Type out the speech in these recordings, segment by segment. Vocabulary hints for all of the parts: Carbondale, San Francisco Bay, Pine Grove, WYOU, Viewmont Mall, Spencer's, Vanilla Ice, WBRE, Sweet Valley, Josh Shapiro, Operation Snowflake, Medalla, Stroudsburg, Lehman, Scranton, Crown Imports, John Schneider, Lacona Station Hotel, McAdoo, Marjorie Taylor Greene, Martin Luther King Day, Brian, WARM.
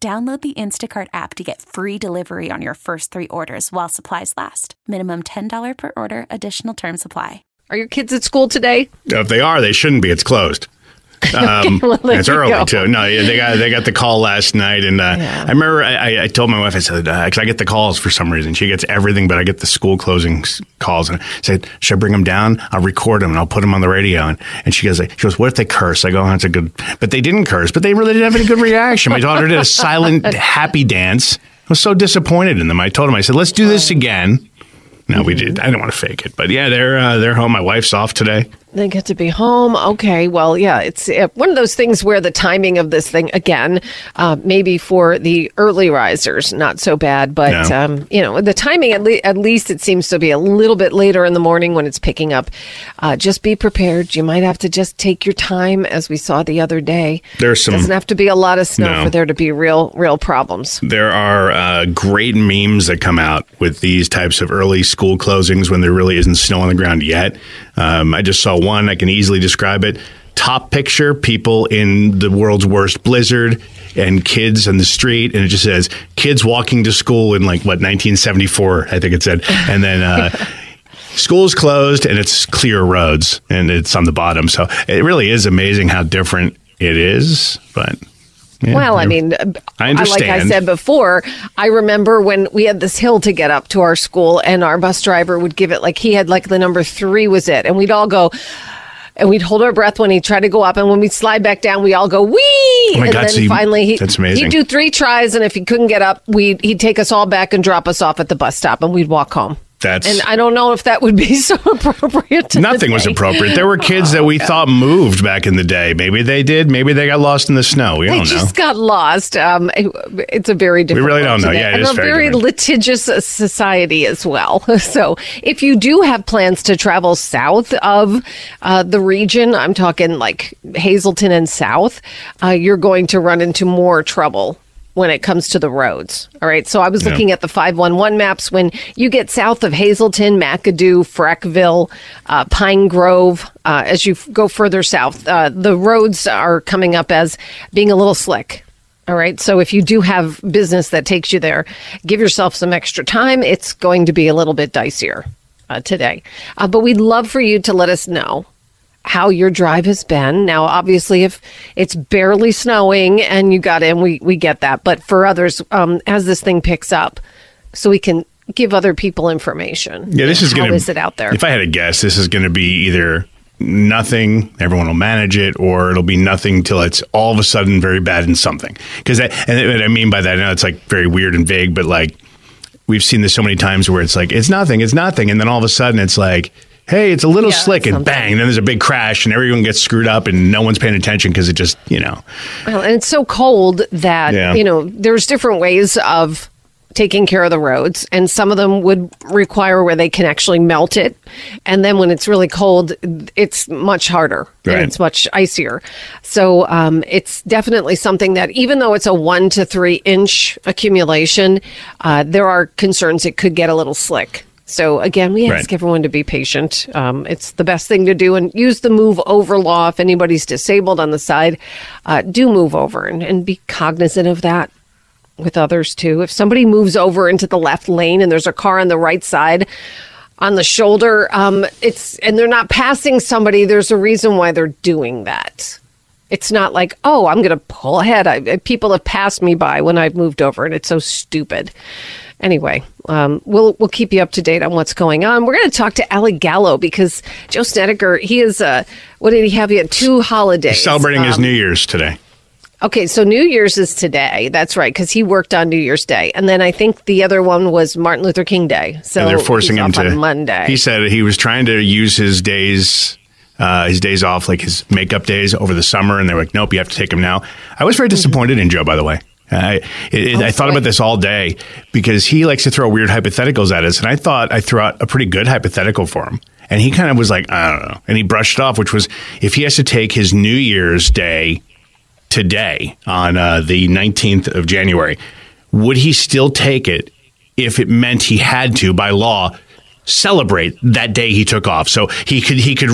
Download the Instacart app to get free delivery on your first 3 orders while supplies last. Minimum $10 per order. Additional terms apply. Are your kids at school today? If they are, they shouldn't be. It's closed. Okay, well, it's early, too. No, they got the call last night. And I remember I told my wife, I said, because I get the calls for some reason. She gets everything, but I get the school closing calls. And I said, should I bring them down? I'll record them and I'll put them on the radio. And she goes, what if they curse? I go, oh, that's a good. But they didn't curse, but they really didn't have any good reaction. My daughter did a silent, happy dance. I was so disappointed in them. I told them, I said, let's do this again. No, we did. I don't want to fake it. But yeah, they're home. My wife's off today. They get to be home. Okay. Well, yeah, it's one of those things where the timing of this thing, again, maybe for the early risers, not so bad. But, no. The timing, at least it seems to be a little bit later in the morning when it's picking up. Just be prepared. You might have to just take your time, as we saw the other day. Doesn't have to be a lot of snow for there to be real problems. There are great memes that come out with these types of early school closings when there really isn't snow on the ground yet. I just saw one. I can easily describe it. Top picture, people in the world's worst blizzard and kids on the street. And it just says, kids walking to school in 1974, I think it said. And then school's closed and it's clear roads and it's on the bottom. So it really is amazing how different it is. But yeah, well, I mean, I understand. Like I said before, I remember when we had this hill to get up to our school and our bus driver would give it he had the number 3 was it. And we'd all go and we'd hold our breath when he tried to go up. And when we'd slide back down, we all go, wee. Oh my God, then finally he'd do 3 tries. And if he couldn't get up, he'd take us all back and drop us off at the bus stop and we'd walk home. And I don't know if that would be so appropriate today. Nothing was appropriate. There were kids that we thought moved back in the day. Maybe they did. Maybe they got lost in the snow. We don't know. They just got lost. It's a very different. We really don't know. Today. Yeah, it is a very litigious society as well. So if you do have plans to travel south of the region, I'm talking Hazleton and south, you're going to run into more trouble when it comes to the roads. All right. So I was looking at the 511 maps. When you get south of Hazleton, McAdoo, Freckville, Pine Grove, as you go further south, the roads are coming up as being a little slick. All right. So if you do have business that takes you there, give yourself some extra time. It's going to be a little bit dicier today. But we'd love for you to let us know how your drive has been. Now, obviously, if it's barely snowing and you got in, we get that. But for others, as this thing picks up, so we can give other people information. Yeah, this is going to be. How is it out there? If I had a guess, this is going to be either nothing, everyone will manage it, or it'll be nothing till it's all of a sudden very bad in something. Because what I mean by that, I know it's very weird and vague, but we've seen this so many times where it's it's nothing, and then all of a sudden it's hey, it's a little slick, and bang, then there's a big crash, and everyone gets screwed up, and no one's paying attention because it just, Well, and it's so cold that, there's different ways of taking care of the roads, and some of them would require where they can actually melt it. And then when it's really cold, it's much harder, right, and it's much icier. So it's definitely something that, even though it's a 1 to 3 inch accumulation, there are concerns it could get a little slick. So, again, we ask everyone to be patient. It's the best thing to do, and use the move over law. If anybody's disabled on the side, do move over and be cognizant of that with others, too. If somebody moves over into the left lane and there's a car on the right side on the shoulder, and they're not passing somebody, there's a reason why they're doing that. It's not like, oh, I'm going to pull ahead. People have passed me by when I've moved over, and it's so stupid. Anyway, we'll keep you up to date on what's going on. We're going to talk to Ali Gallo because Joe Snedeker, he is, what did he have? He had two holidays. He's celebrating his New Year's today. Okay, so New Year's is today. That's right, because he worked on New Year's Day. And then I think the other one was Martin Luther King Day. So and they're forcing him to, on Monday. He said he was trying to use his days off, like his makeup days over the summer, and they were like, nope, you have to take them now. I was very disappointed in Joe, by the way. I thought about this all day because he likes to throw weird hypotheticals at us, and I thought I threw out a pretty good hypothetical for him. And he kind of was like, I don't know. And he brushed it off, which was if he has to take his New Year's Day today on the 19th of January, would he still take it if it meant he had to, by law, celebrate that day he took off? So he could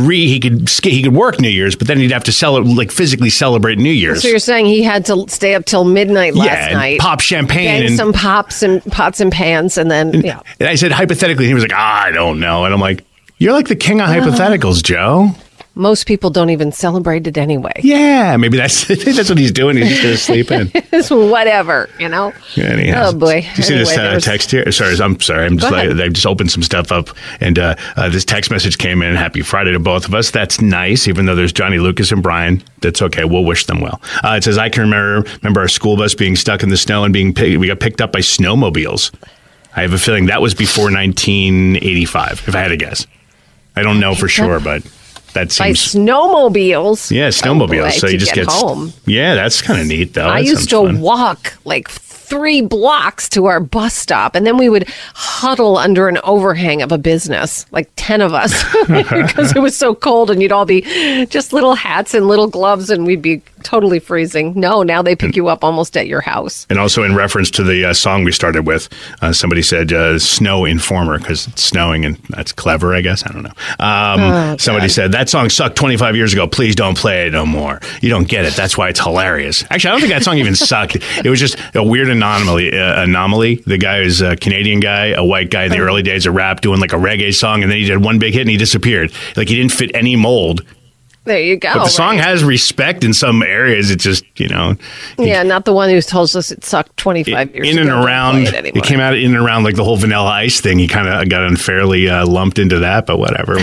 work New Year's, but then he'd have to physically celebrate New Year's. So you're saying he had to stay up till midnight last night, and pop champagne and some pots and pans, and then yeah. And I said hypothetically, he was like, I don't know, and I'm like, you're like the king of hypotheticals, Joe. Most people don't even celebrate it anyway. Yeah, maybe that's what he's doing. He's just going to sleep in. It's whatever, you know? Anyhow. Oh, boy. Did you see this text here? Sorry, I just opened some stuff up, and this text message came in. Happy Friday to both of us. That's nice, even though there's Johnny Lucas and Brian. That's okay. We'll wish them well. It says, I can remember our school bus being stuck in the snow and we got picked up by snowmobiles. I have a feeling that was before 1985, if I had to guess. I don't know for sure, but... That seems... By snowmobiles. Yeah, snowmobiles. Oh, so you just get home. Yeah, that's kind of neat, though. I used to walk like 3 blocks to our bus stop, and then we would huddle under an overhang of a business, like 10 of us, because it was so cold, and you'd all be just little hats and little gloves, and we'd be totally freezing. No, now they pick you up almost at your house. And also in reference to the song we started with, somebody said Snow Informer because it's snowing, and that's clever, I guess. I don't know. Somebody said, that song sucked 25 years ago. Please don't play it no more. You don't get it. That's why it's hilarious. Actually, I don't think that song even sucked. It was just a weird anomaly. The guy is a Canadian guy, a white guy in the early days of rap doing like a reggae song, and then he did one big hit and he disappeared. Like he didn't fit any mold. There you go. But the song has respect in some areas. It just, you know. Yeah, not the one who told us it sucked 25 years ago. In and around. It came out in and around like the whole Vanilla Ice thing. He kind of got unfairly lumped into that, but whatever.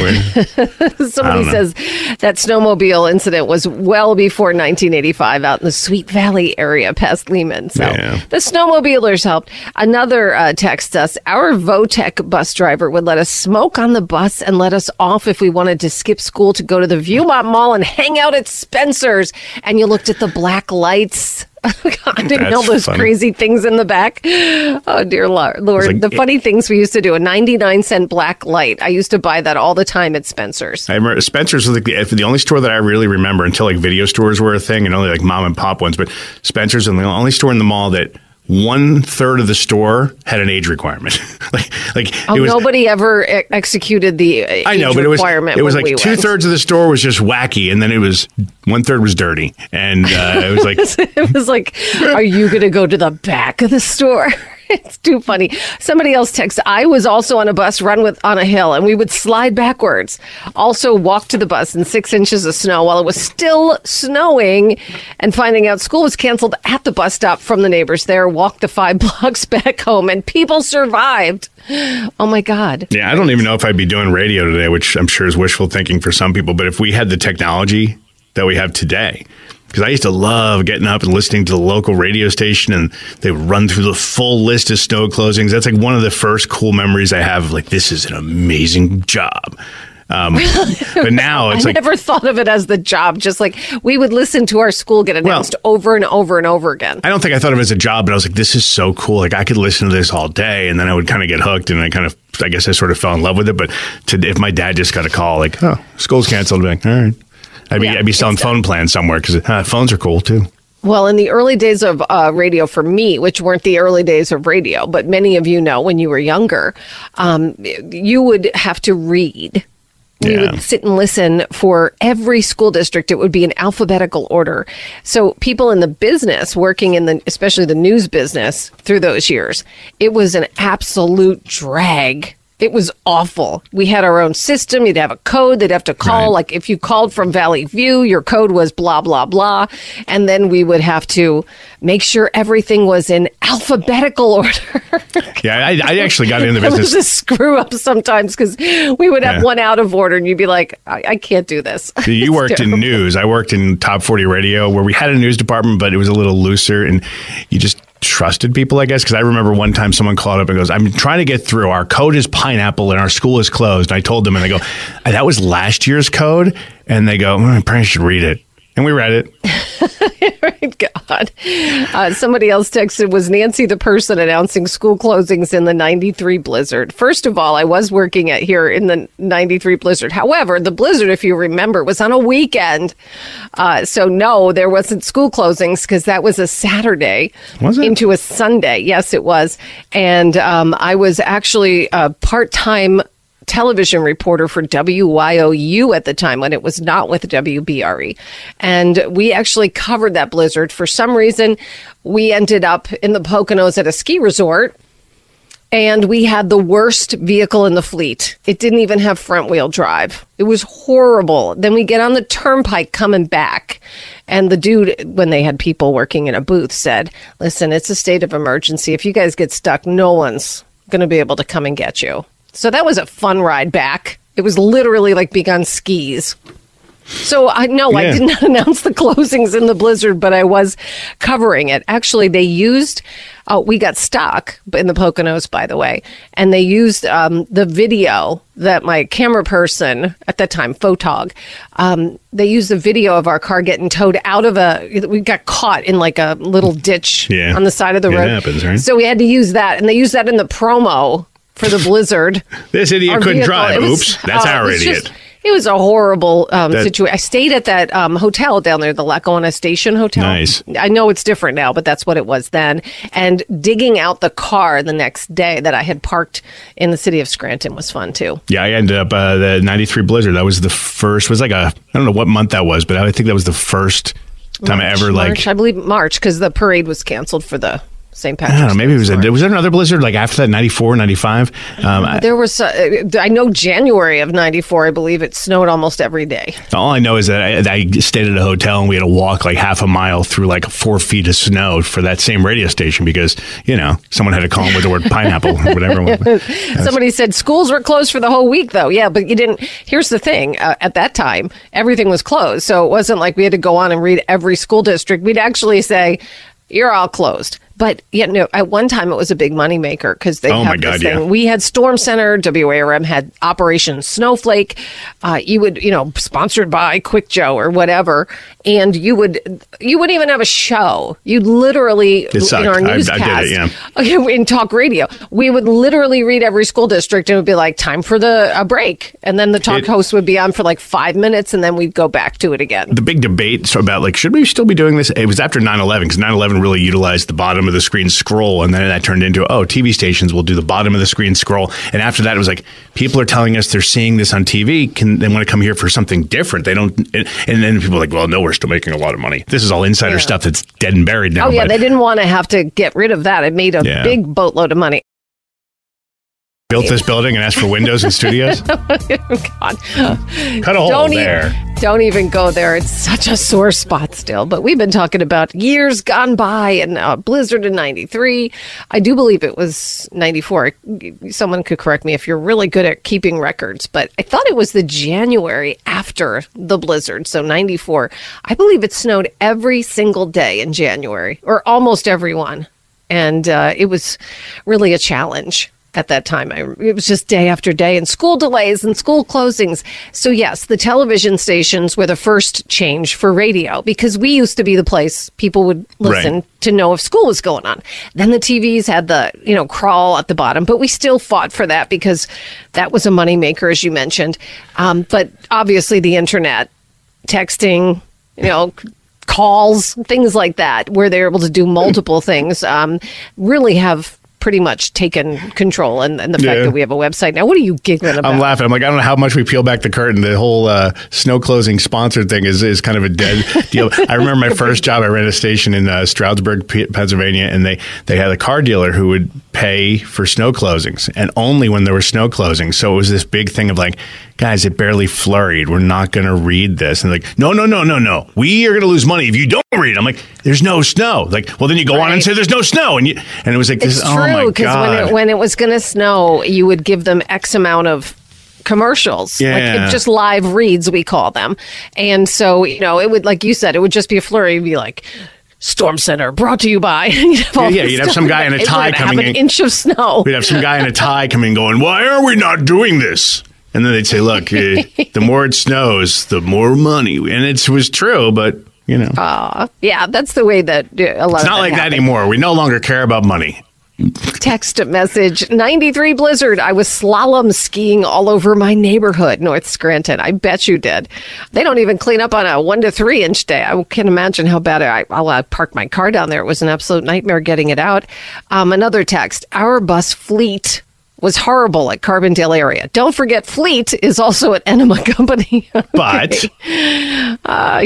Somebody says that snowmobile incident was well before 1985 out in the Sweet Valley area past Lehman. So the snowmobilers helped. Another text us, our Votech bus driver would let us smoke on the bus and let us off if we wanted to skip school to go to the Viewmont Mall and hang out at Spencer's, and you looked at the black lights. I didn't know those crazy things in the back. Oh, dear Lord. The funny things we used to do. A 99-cent black light. I used to buy that all the time at Spencer's. I remember Spencer's was like the only store that I really remember until like video stores were a thing and only like mom and pop ones. But Spencer's was the only store in the mall that 1/3 of the store had an age requirement. Nobody ever executed the age requirement. I know, but it was like 2/3 of the store was just wacky, and then it was 1/3 was dirty, and it was like are you going to go to the back of the store? It's too funny. Somebody else texts, I was also on a bus on a hill, and we would slide backwards. Also walked to the bus in 6 inches of snow while it was still snowing, and finding out school was canceled at the bus stop from the neighbors there, walked the 5 blocks back home, and people survived. Oh, my God. Yeah, I don't even know if I'd be doing radio today, which I'm sure is wishful thinking for some people, but if we had the technology that we have today... Because I used to love getting up and listening to the local radio station, and they would run through the full list of snow closings. That's like one of the first cool memories I have of like, this is an amazing job. But now it's I never thought of it as the job. Just like we would listen to our school get announced over and over and over again. I don't think I thought of it as a job, but I was like, this is so cool. Like I could listen to this all day, and then I would kind of get hooked, and I sort of fell in love with it. But if my dad just got a call like, oh, school's canceled, I'd be like, all right. I'd be selling phone plans somewhere because phones are cool, too. Well, in the early days of radio for me, which weren't the early days of radio, but many of you know when you were younger, you would have to read. We would sit and listen for every school district. It would be in alphabetical order. So people in the business working in especially the news business through those years, it was an absolute drag It was awful. We had our own system. You'd have a code. They'd have to call. Right. Like if you called from Valley View, your code was blah, blah, blah. And then we would have to make sure everything was in alphabetical order. Yeah, I actually got into the business. It was a screw up sometimes because we would have one out of order and you'd be like, I can't do this. So you worked terrible. In news. I worked in Top 40 radio where we had a news department, but it was a little looser and you just trusted people, I guess, because I remember one time someone called up and goes, I'm trying to get through. Our code is pineapple and our school is closed. And I told them and they go, that was last year's code. And they go, I probably should read it. And we read it. God. Somebody else texted, was Nancy the person announcing school closings in the 93 blizzard? First of all, I was working at here in the 93 blizzard. However, the blizzard, if you remember, was on a weekend. So no, there wasn't school closings because that was a Saturday into a Sunday. Yes, it was. And I was actually a part-time television reporter for WYOU at the time when it was not with WBRE. And we actually covered that blizzard. For some reason, we ended up in the Poconos at a ski resort and we had the worst vehicle in the fleet. It didn't even have front wheel drive. It was horrible. Then we get on the turnpike coming back. And the dude, when they had people working in a booth, said, listen, it's a state of emergency. If you guys get stuck, no one's going to be able to come and get you. So that was a fun ride back. It was literally like being on skis. So I did not announce the closings in the blizzard, but I was covering it. Actually, they used, we got stuck in the Poconos, by the way, and they used the video that my camera person at that time, Photog, they used the video of our car getting towed out of we got caught in like a little ditch on the side of the road. It happens, right? So we had to use that, and they used that in the promo for the blizzard. This idiot couldn't drive. Oops, that's our idiot. It was a horrible situation. I stayed at that hotel down there, the Lacona Station Hotel. Nice. I know it's different now, but that's what it was then. And digging out the car the next day that I had parked in the city of Scranton was fun, too. Yeah, I ended up the 93 blizzard. That was the first. Was like a, I don't know what month that was, but I think that was the first time I ever like. I believe March, because the parade was canceled for the St. Patrick's. I don't know. Maybe it was there another blizzard like after that, 94, 95? There was, I know January of 94, I believe it snowed almost every day. All I know is that I stayed at a hotel and we had to walk like half a mile through like 4 feet of snow for that same radio station because, you know, someone had a column with the word pineapple or whatever. Somebody said schools were closed for the whole week though. Yeah, but you didn't. Here's the thing. At that time, everything was closed. So it wasn't like we had to go on and read every school district. We'd actually say, you're all closed. But at one time it was a big moneymaker because they had this thing. Yeah. We had Storm Center, WARM had Operation Snowflake. You would, sponsored by Quick Joe or whatever, and you wouldn't even have a show. You'd literally in our newscast in talk radio, we would literally read every school district and it would be like time for a break, and then the host would be on for like 5 minutes, and then we'd go back to it again. The big debate about like should we still be doing this? It was after 9/11 because 9/11 really utilized the bottom of the screen scroll, and then that turned into TV stations will do the bottom of the screen scroll, and after that it was like people are telling us they're seeing this on TV, they want to come here for something different, they don't, and then people are like, well no, we're still making a lot of money. This is all insider stuff that's dead and buried now. They didn't want to have to get rid of that. It made a big boatload of money. Built this building and asked for windows and studios? God. Cut a hole there. Don't even go there. It's such a sore spot still. But we've been talking about years gone by and blizzard in 93. I do believe it was 94. Someone could correct me if you're really good at keeping records. But I thought it was the January after the blizzard. So 94. I believe it snowed every single day in January, or almost every one. And it was really a challenge. At that time, it was just day after day and school delays and school closings. So, yes, the television stations were the first change for radio because we used to be the place people would listen to know if school was going on. Then the TVs had the, crawl at the bottom. But we still fought for that because that was a moneymaker, as you mentioned. But obviously the Internet, texting, calls, things like that, where they're able to do multiple things, really have pretty much taken control, and the fact that we have a website now. What are you giggling about? I'm laughing. I'm like, I don't know how much we peel back the curtain. The whole snow closing sponsored thing is kind of a dead deal. I remember my first job, I ran a station in Stroudsburg, Pennsylvania, and they had a car dealer who would pay for snow closings, and only when there were snow closings. So it was this big thing of like, guys, it barely flurried. We're not going to read this. And like, no. We are going to lose money if you don't read it. I'm like, there's no snow. Like, well, then you go on and say there's no snow. And it was like, this, oh my God. It's true, because when it was going to snow, you would give them X amount of commercials, like just live reads, we call them. And so, it would, like you said, it would just be a flurry. It'd be like, Storm Center brought to you by. You'd have some guy in a tie coming in. An inch of snow. We'd have some guy in a tie coming going, why are we not doing this? And then they'd say, look, the more it snows, the more money. And it was true, but, that's the way that a lot of it's not like that anymore. We no longer care about money. Text message, 93 blizzard. I was slalom skiing all over my neighborhood, North Scranton. I bet you did. They don't even clean up on a 1 to 3 inch day. I can't imagine how bad I parked my car down there. It was an absolute nightmare getting it out. Another text, our bus fleet was horrible at Carbondale area. Don't forget, Fleet is also an enema company. Okay. But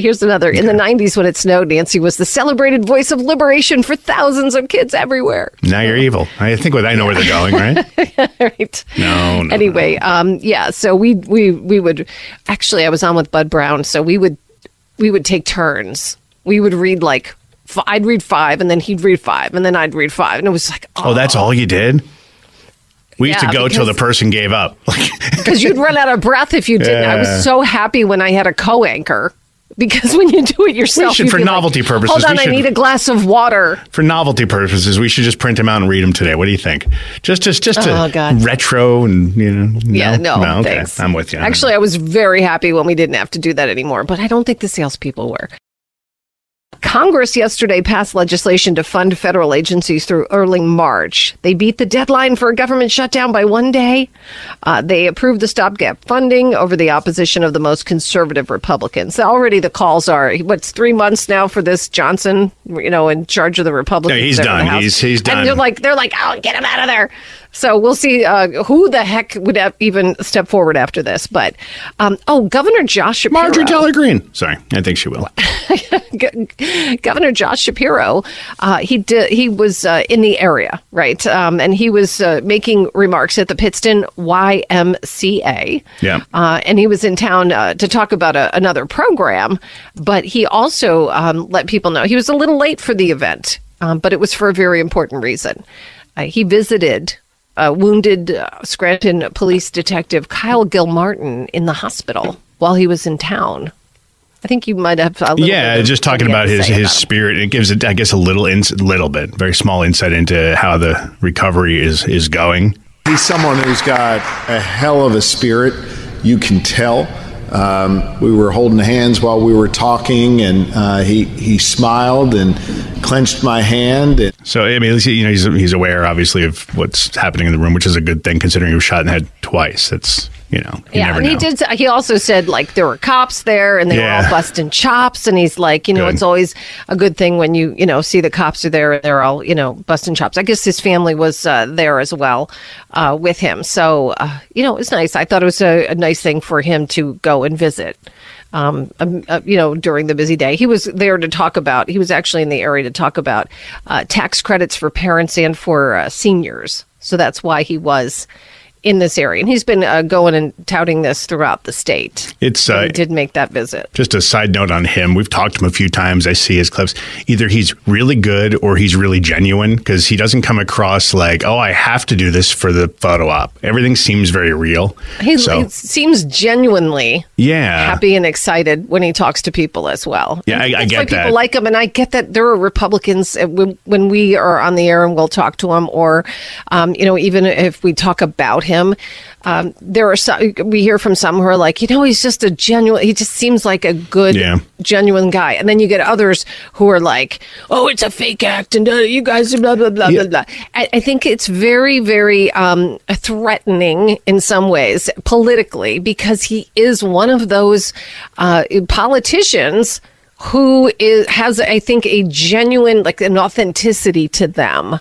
here's another. In the 90s when it snowed, Nancy was the celebrated voice of liberation for thousands of kids everywhere. Now you're evil. I think I know where they're going, right? Right. No. Anyway, so we would... Actually, I was on with Bud Brown, so we would take turns. We would read like... I'd read five, and then he'd read five, and then I'd read five. And it was like... Oh, that's all you did? We used to go till the person gave up. Because you'd run out of breath if you didn't. Yeah. I was so happy when I had a co-anchor. Because when you do it yourself, you should, for novelty purposes. Hold on, I need a glass of water. For novelty purposes, we should just print them out and read them today. What do you think? Just retro and, No, okay. Thanks. I'm with you. Actually, I was very happy when we didn't have to do that anymore. But I don't think the salespeople were. Congress yesterday passed legislation to fund federal agencies through early March. They beat the deadline for a government shutdown by 1 day. They approved the stopgap funding over the opposition of the most conservative Republicans. Already the calls are, 3 months now for this Johnson, in charge of the Republicans. No, he's done. He's done. And they're like, oh, get him out of there. So we'll see who the heck would even step forward after this. But, Governor Josh Shapiro. Marjorie Taylor Greene. Sorry, I think she will. Governor Josh Shapiro, he was in the area, right? And he was making remarks at the Pittston YMCA. Yeah. And he was in town to talk about another program. But he also let people know he was a little late for the event, but it was for a very important reason. He visited wounded Scranton police detective Kyle Gilmartin in the hospital while he was in town. I think you might have a little bit. Yeah, just talking about his spirit. It gives, I guess, a little bit, very small insight into how the recovery is going. He's someone who's got a hell of a spirit. You can tell. We were holding hands while we were talking, and he smiled and clenched my hand. So, I mean, he's aware, obviously, of what's happening in the room, which is a good thing considering he was shot in the head twice. That's... He did. He also said there were cops there and they were all busting chops. And he's like, good. It's always a good thing when you, see the cops are there and they're all, busting chops. I guess his family was there as well with him. So, it's nice. I thought it was a nice thing for him to go and visit. During the busy day, he was there to talk about. He was actually in the area to talk about tax credits for parents and for seniors. So that's why he was in this area. And he's been going and touting this throughout the state. He did make that visit. Just a side note on him. We've talked to him a few times. I see his clips. Either he's really good or he's really genuine, because he doesn't come across like, oh, I have to do this for the photo op. Everything seems very real. He seems genuinely happy and excited when he talks to people as well. Yeah, I get that. People like him. And I get that there are Republicans when we are on the air and we'll talk to him, or, even if we talk about him, there are some, we hear from some who are like, he's just he just seems like a good, genuine guy. And then you get others who are like, oh, it's a fake act, and you guys, blah, blah, blah, blah, blah. I think it's very, very threatening in some ways politically, because he is one of those politicians who has, I think, a genuine, an authenticity to them.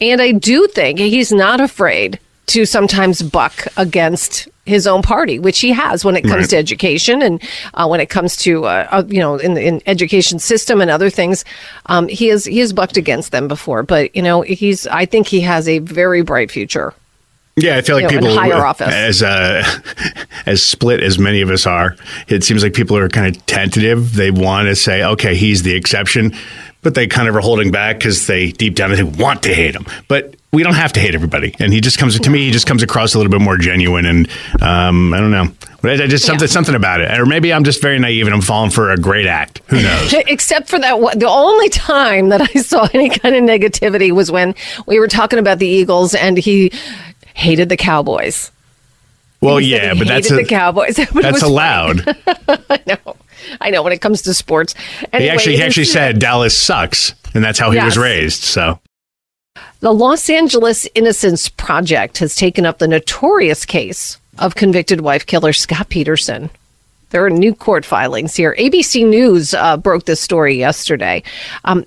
And I do think he's not afraid to sometimes buck against his own party, which he has when it comes to education and when it comes to, you know, in education system and other things. He has bucked against them before, but, you know, I think he has a very bright future. Yeah, I feel like people, as split as many of us are, it seems like people are kind of tentative. They want to say, okay, he's the exception, but they kind of are holding back because they deep down they want to hate him. But we don't have to hate everybody. And he just comes across a little bit more genuine. And I don't know. I just something about it. Or maybe I'm just very naive and I'm falling for a great act. Who knows? Except for that one. The only time that I saw any kind of negativity was when we were talking about the Eagles and he hated the Cowboys. Well, yeah, but that's the Cowboys. That's allowed. I know when it comes to sports. Anyway, he actually said Dallas sucks, and that's how he was raised. So the Los Angeles Innocence Project has taken up the notorious case of convicted wife killer Scott Peterson. There are new court filings here. ABC News broke this story yesterday.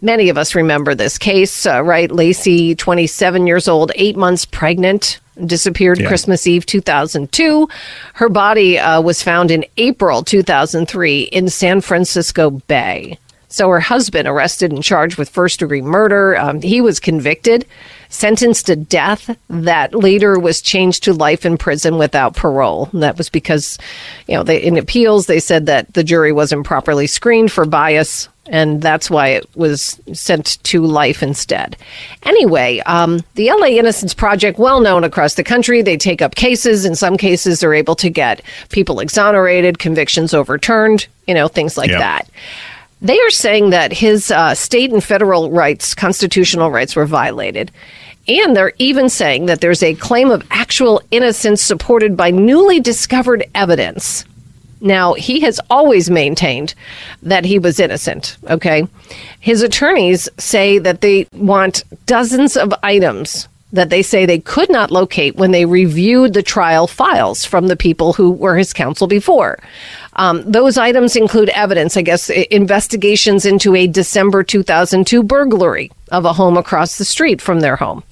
Many of us remember this case, right? Lacey, 27 years old, 8 months pregnant, disappeared Christmas Eve 2002. Her body was found in April 2003 in San Francisco Bay. So her husband arrested and charged with first-degree murder. He was convicted, sentenced to death. That later was changed to life in prison without parole. And that was because, you know, in appeals, they said that the jury wasn't properly screened for bias, and that's why it was sent to life instead. Anyway, the LA Innocence Project, well known across the country, they take up cases. In some cases, they're able to get people exonerated, convictions overturned, you know, things like that. They are saying that his state and federal rights, constitutional rights, were violated. And they're even saying that there's a claim of actual innocence supported by newly discovered evidence. Now, he has always maintained that he was innocent, okay? His attorneys say that they want dozens of items that they say they could not locate when they reviewed the trial files from the people who were his counsel before. Those items include evidence, I guess, investigations into a December 2002 burglary of a home across the street from their home.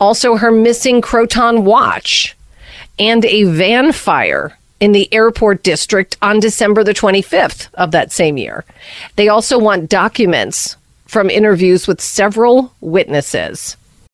Also, her missing Croton watch and a van fire in the airport district on December the 25th of that same year. They also want documents from interviews with several witnesses.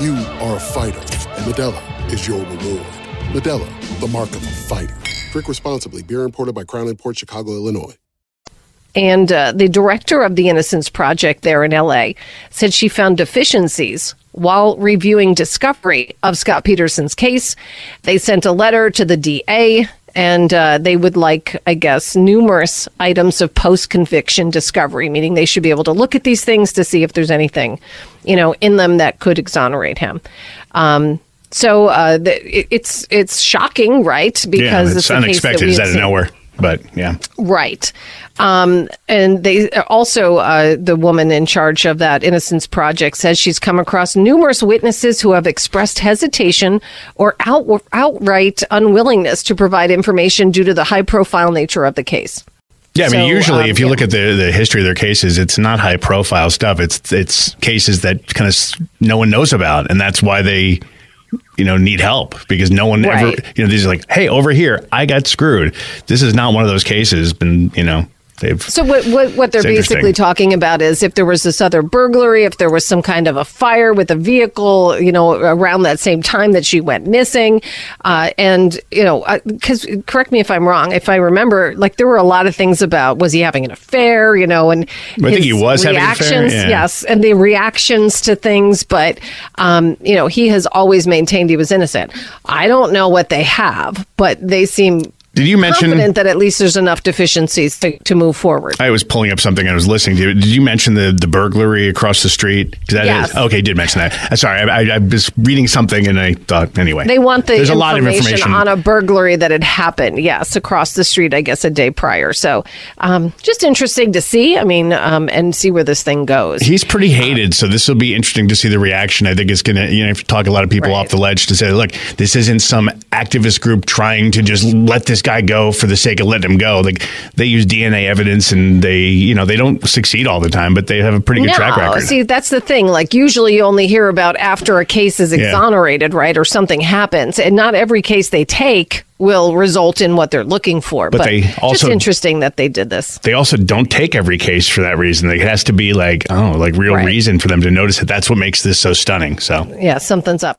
You are a fighter, and Medalla is your reward. Medalla, the mark of a fighter. Drink responsibly. Beer imported by Crown Imports, Chicago, Illinois. And the director of the Innocence Project there in L.A. said she found deficiencies while reviewing discovery of Scott Peterson's case. They sent a letter to the DA, and they would like, I guess, numerous items of post-conviction discovery, meaning they should be able to look at these things to see if there's anything, you know, in them that could exonerate him. So it's shocking, right? Because it's unexpececed. It's out of nowhere. But yeah. Right. And they also, the woman in charge of that Innocence Project says she's come across numerous witnesses who have expressed hesitation or outright unwillingness to provide information due to the high profile nature of the case. Yeah, I mean, usually if you look at the history of their cases, it's not high profile stuff. It's cases that kind of no one knows about. And that's why they, you know, need help, because no one ever, you know, these are like, hey, over here, I got screwed. This is not one of those cases. And, you know, they've. So what they're basically talking about is if there was this other burglary, if there was some kind of a fire with a vehicle, you know, around that same time that she went missing. And, you know, because correct me if I'm wrong, if I remember, like there were a lot of things about was he having an affair, you know, and I think he was reactions, having an affair. Yeah. Yes. And the reactions to things. But, you know, he has always maintained he was innocent. I don't know what they have, but they seem. Did you mention that at least there's enough deficiencies to move forward? I was pulling up something I was listening to. Did you mention the burglary across the street? That yes. Is, okay, you did mention that. Sorry, I was reading something and I thought, anyway. They want there's a lot of information on a burglary that had happened, yes, across the street, I guess, a day prior. So just interesting to see, I mean, and see where this thing goes. He's pretty hated, so this will be interesting to see the reaction. I think it's going to, you know, talk a lot of people off the ledge to say, look, this isn't some activist group trying to just let this guy go for the sake of letting him go. Like they use DNA evidence, and they, you know, they don't succeed all the time, but they have a pretty good track record. See, that's the thing. Like usually you only hear about after a case is exonerated, right, or something happens, and not every case they take will result in what they're looking for. But they also, just interesting that they did this. They also don't take every case for that reason. Like, it has to be like real reason for them to notice it. That's what makes this so stunning. So yeah, something's up.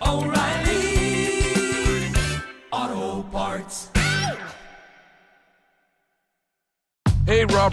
O'Reilly Auto Parts. Hey, Rob